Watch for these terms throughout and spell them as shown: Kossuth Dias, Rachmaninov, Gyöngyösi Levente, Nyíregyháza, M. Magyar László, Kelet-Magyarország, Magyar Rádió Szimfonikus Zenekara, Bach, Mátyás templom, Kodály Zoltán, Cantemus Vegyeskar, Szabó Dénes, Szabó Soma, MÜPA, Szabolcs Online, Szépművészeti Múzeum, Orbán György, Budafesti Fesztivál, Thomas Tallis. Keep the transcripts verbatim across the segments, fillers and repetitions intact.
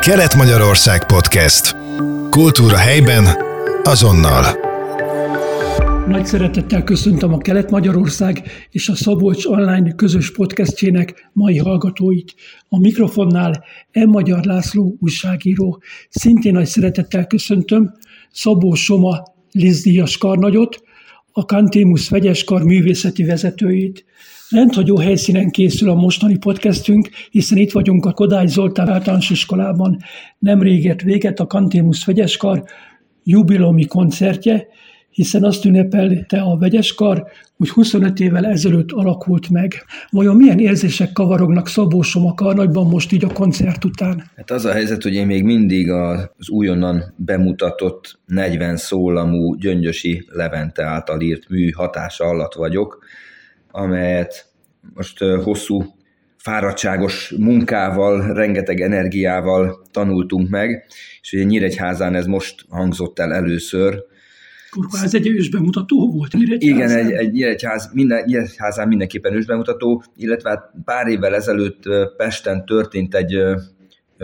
Kelet-Magyarország podcast. Kultúra helyben, azonnal. Nagy szeretettel köszöntöm a Kelet-Magyarország és a Szabolcs Online közös podcastjének mai hallgatóit. A mikrofonnál M. Magyar László újságíró. Szintén nagy szeretettel köszöntöm Szabó Soma Díjas karnagyot, a Cantemus Vegyeskar művészeti vezetőjét. Rendhagyó helyszínen készül a mostani podcastünk, hiszen itt vagyunk a Kodály Zoltán általános iskolában. Nemrég ért véget a Cantemus Vegyeskar jubileumi koncertje, hiszen azt ünnepelte a Vegyeskar, hogy huszonöt évvel ezelőtt alakult meg. Vajon milyen érzések kavarognak Szabó Soma karnagyban most így a koncert után? Hát az a helyzet, hogy én még mindig az újonnan bemutatott negyven szólamú Gyöngyösi Levente által írt mű hatása alatt vagyok, amelyet most hosszú, fáradtságos munkával, rengeteg energiával tanultunk meg, és ugye Nyíregyházán ez most hangzott el először. Kurva, ez egy ősbemutató volt Nyíregyházán? Igen, egy, egy Nyíregyház, minden, Nyíregyházán mindenképpen ősbemutató, illetve pár évvel ezelőtt Pesten történt egy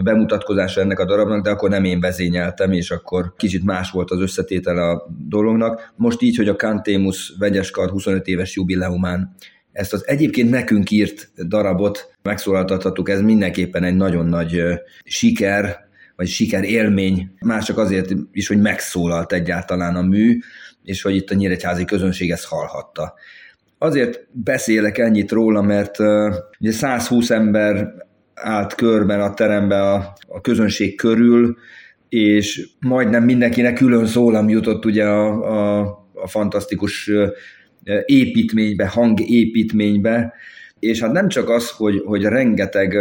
bemutatkozása ennek a darabnak, de akkor nem én vezényeltem, és akkor kicsit más volt az összetétele a dolognak. Most így, hogy a Cantemus Vegyeskar huszonöt éves jubileumán ezt az egyébként nekünk írt darabot megszólaltathattuk, ez mindenképpen egy nagyon nagy siker, vagy sikerélmény, már csak azért is, hogy megszólalt egyáltalán a mű, és hogy itt a nyíregyházi közönség ezt hallhatta. Azért beszélek ennyit róla, mert ugye százhúsz ember állt körben a teremben a, a közönség körül, és majdnem mindenkinek külön szólam jutott ugye a, a, a fantasztikus építménybe, hangépítménybe, és hát nem csak az, hogy, hogy rengeteg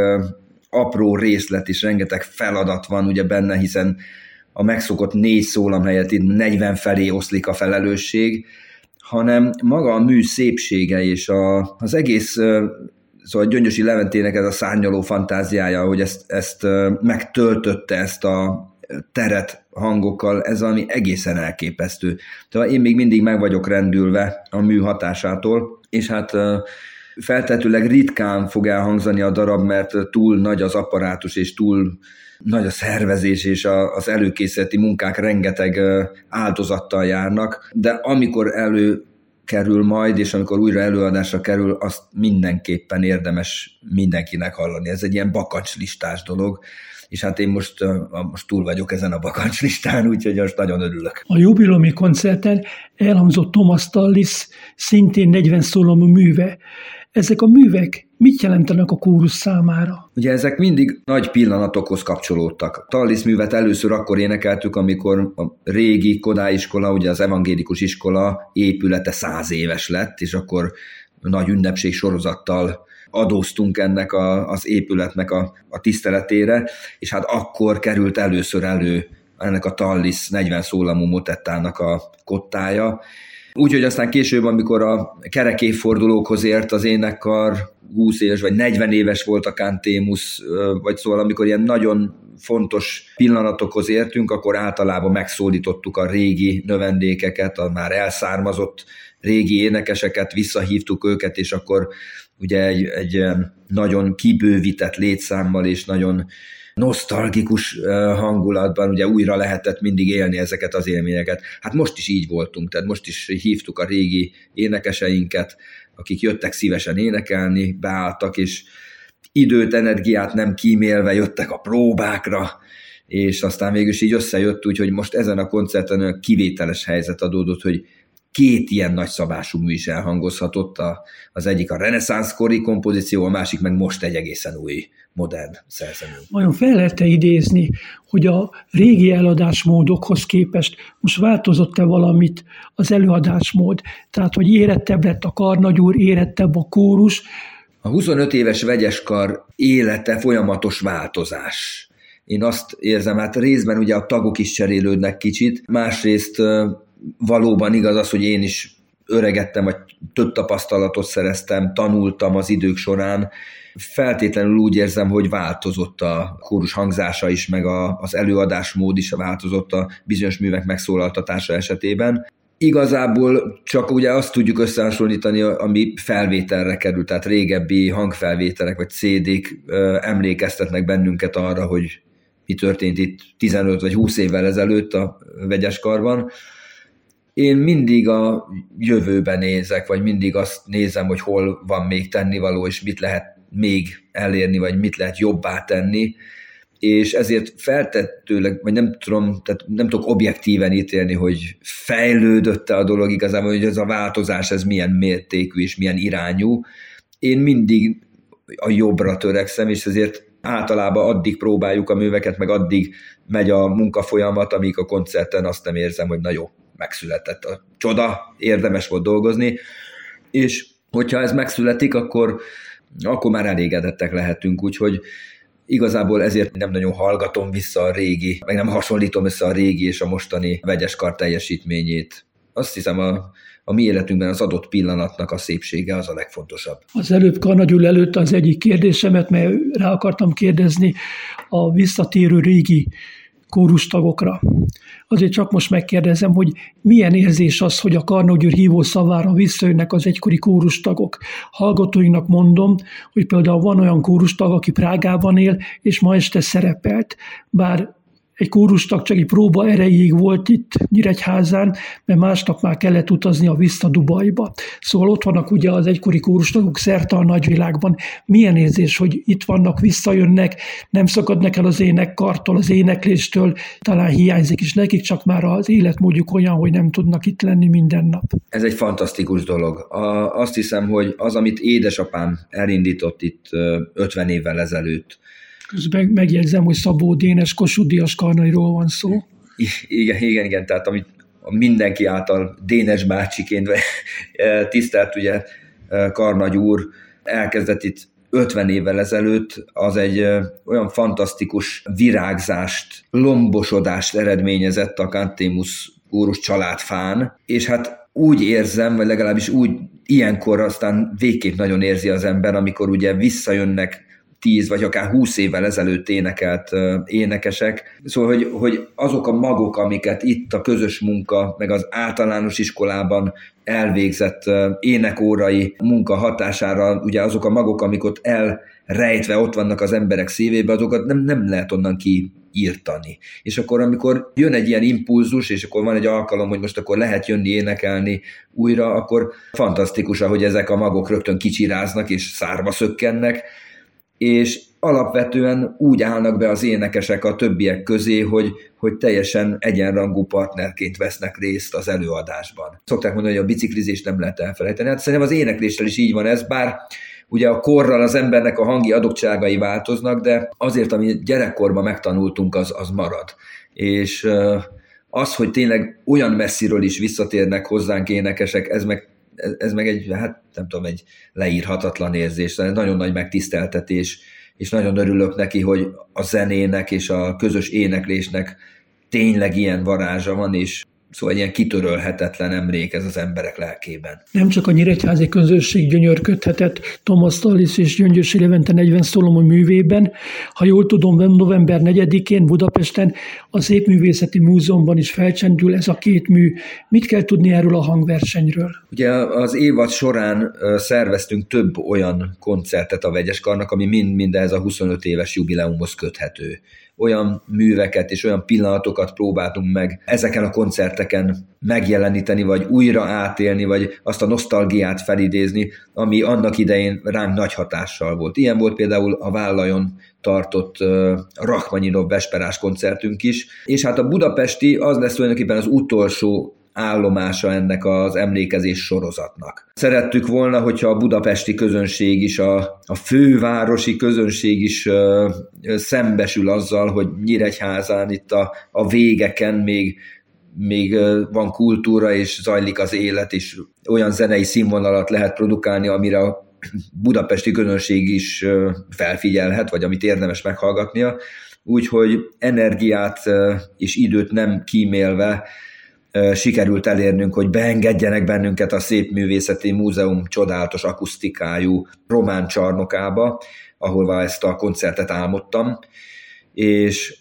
apró részlet is, rengeteg feladat van ugye benne, hiszen a megszokott négy szólam helyett itt negyven felé oszlik a felelősség, hanem maga a mű szépsége és a, az egész. Szóval Gyöngyösi Leventének ez a szárnyaló fantáziája, hogy ezt, ezt megtöltötte ezt a teret hangokkal, ez valami egészen elképesztő. Tehát én még mindig meg vagyok rendülve a mű hatásától, és hát feltehetőleg ritkán fog elhangzani a darab, mert túl nagy az apparátus, és túl nagy a szervezés, és az előkészületi munkák rengeteg áldozattal járnak, de amikor elő kerül majd, és amikor újra előadásra kerül, azt mindenképpen érdemes mindenkinek hallani. Ez egy ilyen bakancslistás dolog, és hát én most, most túl vagyok ezen a bakancslistán, úgyhogy most nagyon örülök. A jubileumi koncerten elhangzott Thomas Tallis szintén negyven szólamú műve. Ezek a művek mit jelentenek a kórus számára? Ugye ezek mindig nagy pillanatokhoz kapcsolódtak. Tallis művet először akkor énekeltük, amikor a régi Kodály iskola, ugye az evangélikus iskola épülete száz éves lett, és akkor nagy ünnepség sorozattal adóztunk ennek a, az épületnek a, a tiszteletére, és hát akkor került először elő ennek a Tallis negyven szólamú motettának a kottája. Úgyhogy aztán később, amikor a kerek évfordulókhoz ért az énekkar, húsz éves vagy negyven éves volt a Cantemus, vagy szóval amikor ilyen nagyon fontos pillanatokhoz értünk, akkor általában megszólítottuk a régi növendékeket, a már elszármazott régi énekeseket, visszahívtuk őket, és akkor ugye egy, egy nagyon kibővített létszámmal és nagyon nosztalgikus hangulatban ugye újra lehetett mindig élni ezeket az élményeket. Hát most is így voltunk, tehát most is hívtuk a régi énekeseinket, akik jöttek szívesen énekelni, beálltak, és időt, energiát nem kímélve jöttek a próbákra, és aztán végül is így összejött, úgyhogy most ezen a koncerten olyan kivételes helyzet adódott, hogy két ilyen nagyszabású mű is elhangozhatott, a, az egyik a reneszánszkori kompozíció, a másik meg most egy egészen új, modern szerzemény. Vajon fel lehet-e idézni, hogy a régi eladásmódokhoz képest most változott-e valamit az előadásmód? Tehát, hogy érettebb lett a karnagy úr, érettebb a kórus? A huszonöt éves Vegyeskar élete folyamatos változás. Én azt érzem, hát részben ugye a tagok is cserélődnek kicsit, másrészt valóban igaz az, hogy én is öregettem, vagy több tapasztalatot szereztem, tanultam az idők során. Feltétlenül úgy érzem, hogy változott a kórus hangzása is, meg a, az előadásmód is változott a bizonyos művek megszólaltatása esetében. Igazából csak ugye azt tudjuk összehasonlítani, ami felvételre került, tehát régebbi hangfelvételek vagy cé dék emlékeztetnek bennünket arra, hogy mi történt itt tizenöt vagy húsz évvel ezelőtt a Vegyeskarban. Én mindig a jövőbe nézek, vagy mindig azt nézem, hogy hol van még tennivaló, és mit lehet még elérni, vagy mit lehet jobbá tenni, és ezért feltettőleg, vagy nem tudom, tehát nem tudok objektíven ítélni, hogy fejlődött-e a dolog igazából, hogy ez a változás, ez milyen mértékű és milyen irányú. Én mindig a jobbra törekszem, és ezért általában addig próbáljuk a műveket, meg addig megy a munkafolyamat, amíg a koncerten azt nem érzem, hogy na jó, megszületett a csoda, érdemes volt dolgozni, és hogyha ez megszületik, akkor, akkor már elégedettek lehetünk, úgyhogy igazából ezért nem nagyon hallgatom vissza a régi, meg nem hasonlítom vissza a régi és a mostani Vegyeskar teljesítményét. Azt hiszem, a, a mi életünkben az adott pillanatnak a szépsége az a legfontosabb. Az előbb Karnagyul előtt az egyik kérdésemet, mert rá akartam kérdezni a visszatérő régi kórustagokra. Azért csak most megkérdezem, hogy milyen érzés az, hogy a Karnagyőr hívó szavára visszajönnek az egykori kórustagok. Hallgatóinak mondom, hogy például van olyan kórustag, aki Prágában él, és ma este szerepelt. Bár egy kórustag csak egy próba erejéig volt itt Nyíregyházán, mert másnap már kellett utaznia vissza Dubajba. Szóval ott vannak ugye az egykori kórustagok szerte a nagyvilágban. Milyen érzés, hogy itt vannak, visszajönnek, nem szakadnak el az énekkartól, az énekléstől, talán hiányzik is nekik, csak már az életmódjuk olyan, hogy nem tudnak itt lenni minden nap. Ez egy fantasztikus dolog. A, azt hiszem, hogy az, amit édesapám elindított itt ötven évvel ezelőtt, közben megjegyzem, hogy Szabó Dénes, Kossuth Dias Karnairól van szó. Igen, igen, igen, tehát amit mindenki által Dénes bácsiként tisztelt, ugye Karnagy úr elkezdett itt ötven évvel ezelőtt, az egy olyan fantasztikus virágzást, lombosodást eredményezett a Cantemus kórus családfán, és hát úgy érzem, vagy legalábbis úgy ilyenkor aztán végképp nagyon érzi az ember, amikor ugye visszajönnek tíz vagy akár húsz évvel ezelőtt énekelt énekesek. Szóval, hogy, hogy azok a magok, amiket itt a közös munka, meg az általános iskolában elvégzett énekórai munka hatására, ugye azok a magok, amik ott elrejtve ott vannak az emberek szívébe, azokat nem, nem lehet onnan kiírtani. És akkor, amikor jön egy ilyen impulzus, és akkor van egy alkalom, hogy most akkor lehet jönni énekelni újra, akkor fantasztikus, ahogy ezek a magok rögtön kicsiráznak, és szárba szökkennek, és alapvetően úgy állnak be az énekesek a többiek közé, hogy, hogy teljesen egyenrangú partnerként vesznek részt az előadásban. Szokták mondani, hogy a biciklizést nem lehet elfelejteni. Hát szerintem az énekléssel is így van ez, bár ugye a korral az embernek a hangi adottságai változnak, de azért, amit gyerekkorban megtanultunk, az, az marad. És az, hogy tényleg olyan messziről is visszatérnek hozzánk énekesek, ez meg Ez meg egy, hát nem tudom, egy leírhatatlan érzés, nagyon nagy megtiszteltetés, és nagyon örülök neki, hogy a zenének és a közös éneklésnek tényleg ilyen varázsa van, és szóval egy ilyen kitörölhetetlen emlék ez az emberek lelkében. Nem csak a nyíregyházi közösség gyönyörködhetett Thomas Tallis és Gyöngyösi Levente negyven szólomú művében. Ha jól tudom, november negyedikén Budapesten a Szépművészeti Múzeumban is felcsendül ez a két mű. Mit kell tudni erről a hangversenyről? Ugye az évad során szerveztünk több olyan koncertet a Vegyeskarnak, ami mind-mind ez a huszonöt éves jubileumhoz köthető. Olyan műveket és olyan pillanatokat próbáltunk meg ezeken a koncerteken megjeleníteni, vagy újra átélni, vagy azt a nosztalgiát felidézni, ami annak idején rám nagy hatással volt. Ilyen volt például a Vállajon tartott uh, Rachmaninov vesperás koncertünk is, és hát a budapesti az lesz tulajdonképpen az utolsó állomása ennek az emlékezés sorozatnak. Szerettük volna, hogyha a budapesti közönség is, a, a fővárosi közönség is ö, ö, szembesül azzal, hogy Nyíregyházán itt a, a végeken még, még ö, van kultúra, és zajlik az élet, és olyan zenei színvonalat lehet produkálni, amire a budapesti közönség is ö, felfigyelhet, vagy amit érdemes meghallgatnia. Úgyhogy energiát ö, és időt nem kímélve sikerült elérnünk, hogy beengedjenek bennünket a Szépművészeti Múzeum csodálatos akusztikájú román csarnokába, ahol ezt a koncertet álmodtam, és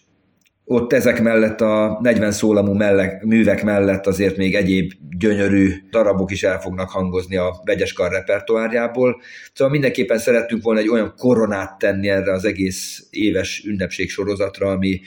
ott ezek mellett a negyven szólamú mellek, művek mellett azért még egyéb gyönyörű darabok is el fognak hangozni a Vegyeskar repertoárjából. Szóval mindenképpen szerettünk volna egy olyan koronát tenni erre az egész éves ünnepség sorozatra, ami,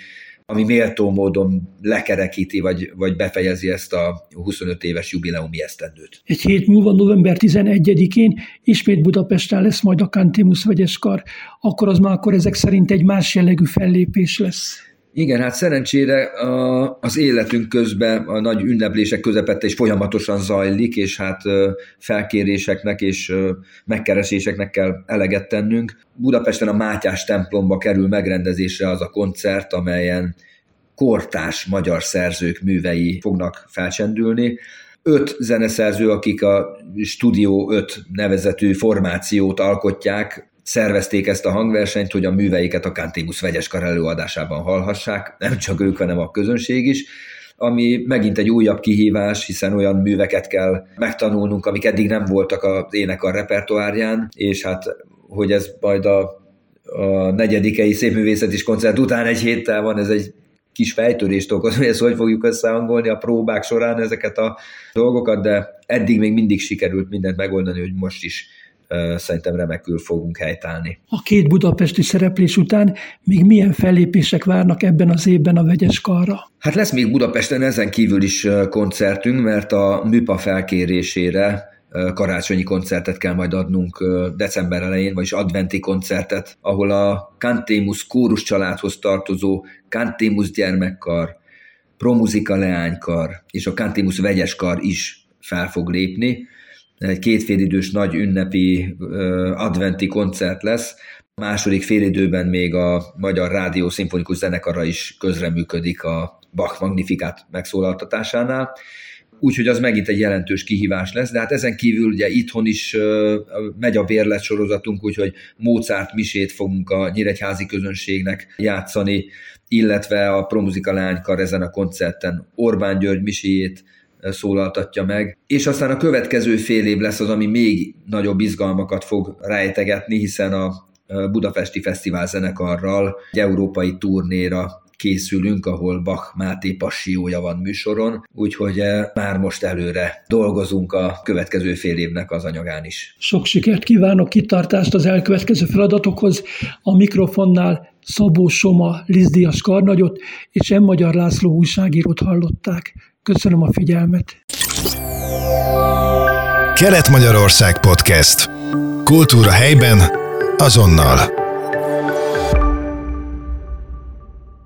ami méltó módon lekerekíti, vagy, vagy befejezi ezt a huszonöt éves jubileumi esztendőt. Egy hét múlva, november tizenegyedikén ismét Budapesten lesz majd a Cantemus Vegyeskar. Akkor az már akkor ezek szerint egy más jellegű fellépés lesz. Igen, hát szerencsére a, az életünk közben a nagy ünneplések közepette is folyamatosan zajlik, és hát felkéréseknek és megkereséseknek kell eleget tennünk. Budapesten a Mátyás templomba kerül megrendezésre az a koncert, amelyen kortárs magyar szerzők művei fognak felcsendülni. Öt zeneszerző, akik a Studio öt nevezetű formációt alkotják, szervezték ezt a hangversenyt, hogy a műveiket a Cantemus Vegyeskar előadásában hallhassák, nem csak ők, hanem a közönség is, ami megint egy újabb kihívás, hiszen olyan műveket kell megtanulnunk, amik eddig nem voltak az énekar repertoárján, és hát, hogy ez majd a, a negyedikei szépművészeti koncert után egy héttel van, ez egy kis fejtörést okoz, hogy ezt hogy fogjuk összehangolni a próbák során ezeket a dolgokat, de eddig még mindig sikerült mindent megoldani, hogy most is szerintem remekül fogunk helytállni. A két budapesti szereplés után még milyen fellépések várnak ebben az évben a Vegyeskarra? Hát lesz még Budapesten ezen kívül is koncertünk, mert a MÜPA felkérésére karácsonyi koncertet kell majd adnunk december elején, vagyis adventi koncertet, ahol a Cantemus kórus családhoz tartozó Cantemus gyermekkar, promuzika leánykar és a Cantemus Vegyeskar is fel fog lépni. Egy kétfélidős nagy ünnepi ö, adventi koncert lesz. A második félidőben még a Magyar Rádió Szimfonikus Zenekara is közreműködik a Bach magnifikát megszólaltatásánál. Úgyhogy az megint egy jelentős kihívás lesz, de hát ezen kívül ugye itthon is ö, megy a bérlet sorozatunk, úgyhogy Mozart misét fogunk a nyíregyházi közönségnek játszani, illetve a Promuzika Lánykar ezen a koncerten Orbán György miséjét szólaltatja meg, és aztán a következő fél év lesz az, ami még nagyobb izgalmakat fog rejtegetni, hiszen a Budafesti Fesztivál zenekarral egy európai turnéra készülünk, ahol Bach Máté passiója van műsoron, úgyhogy már most előre dolgozunk a következő fél évnek az anyagán is. Sok sikert kívánok, kitartást az elkövetkező feladatokhoz. A mikrofonnál Szabó Soma Liszt-díjas karnagyot és M. Magyar László újságírót hallották. Köszönöm a figyelmet. Kelet-Magyarország podcast. Kultúra helyben, azonnal.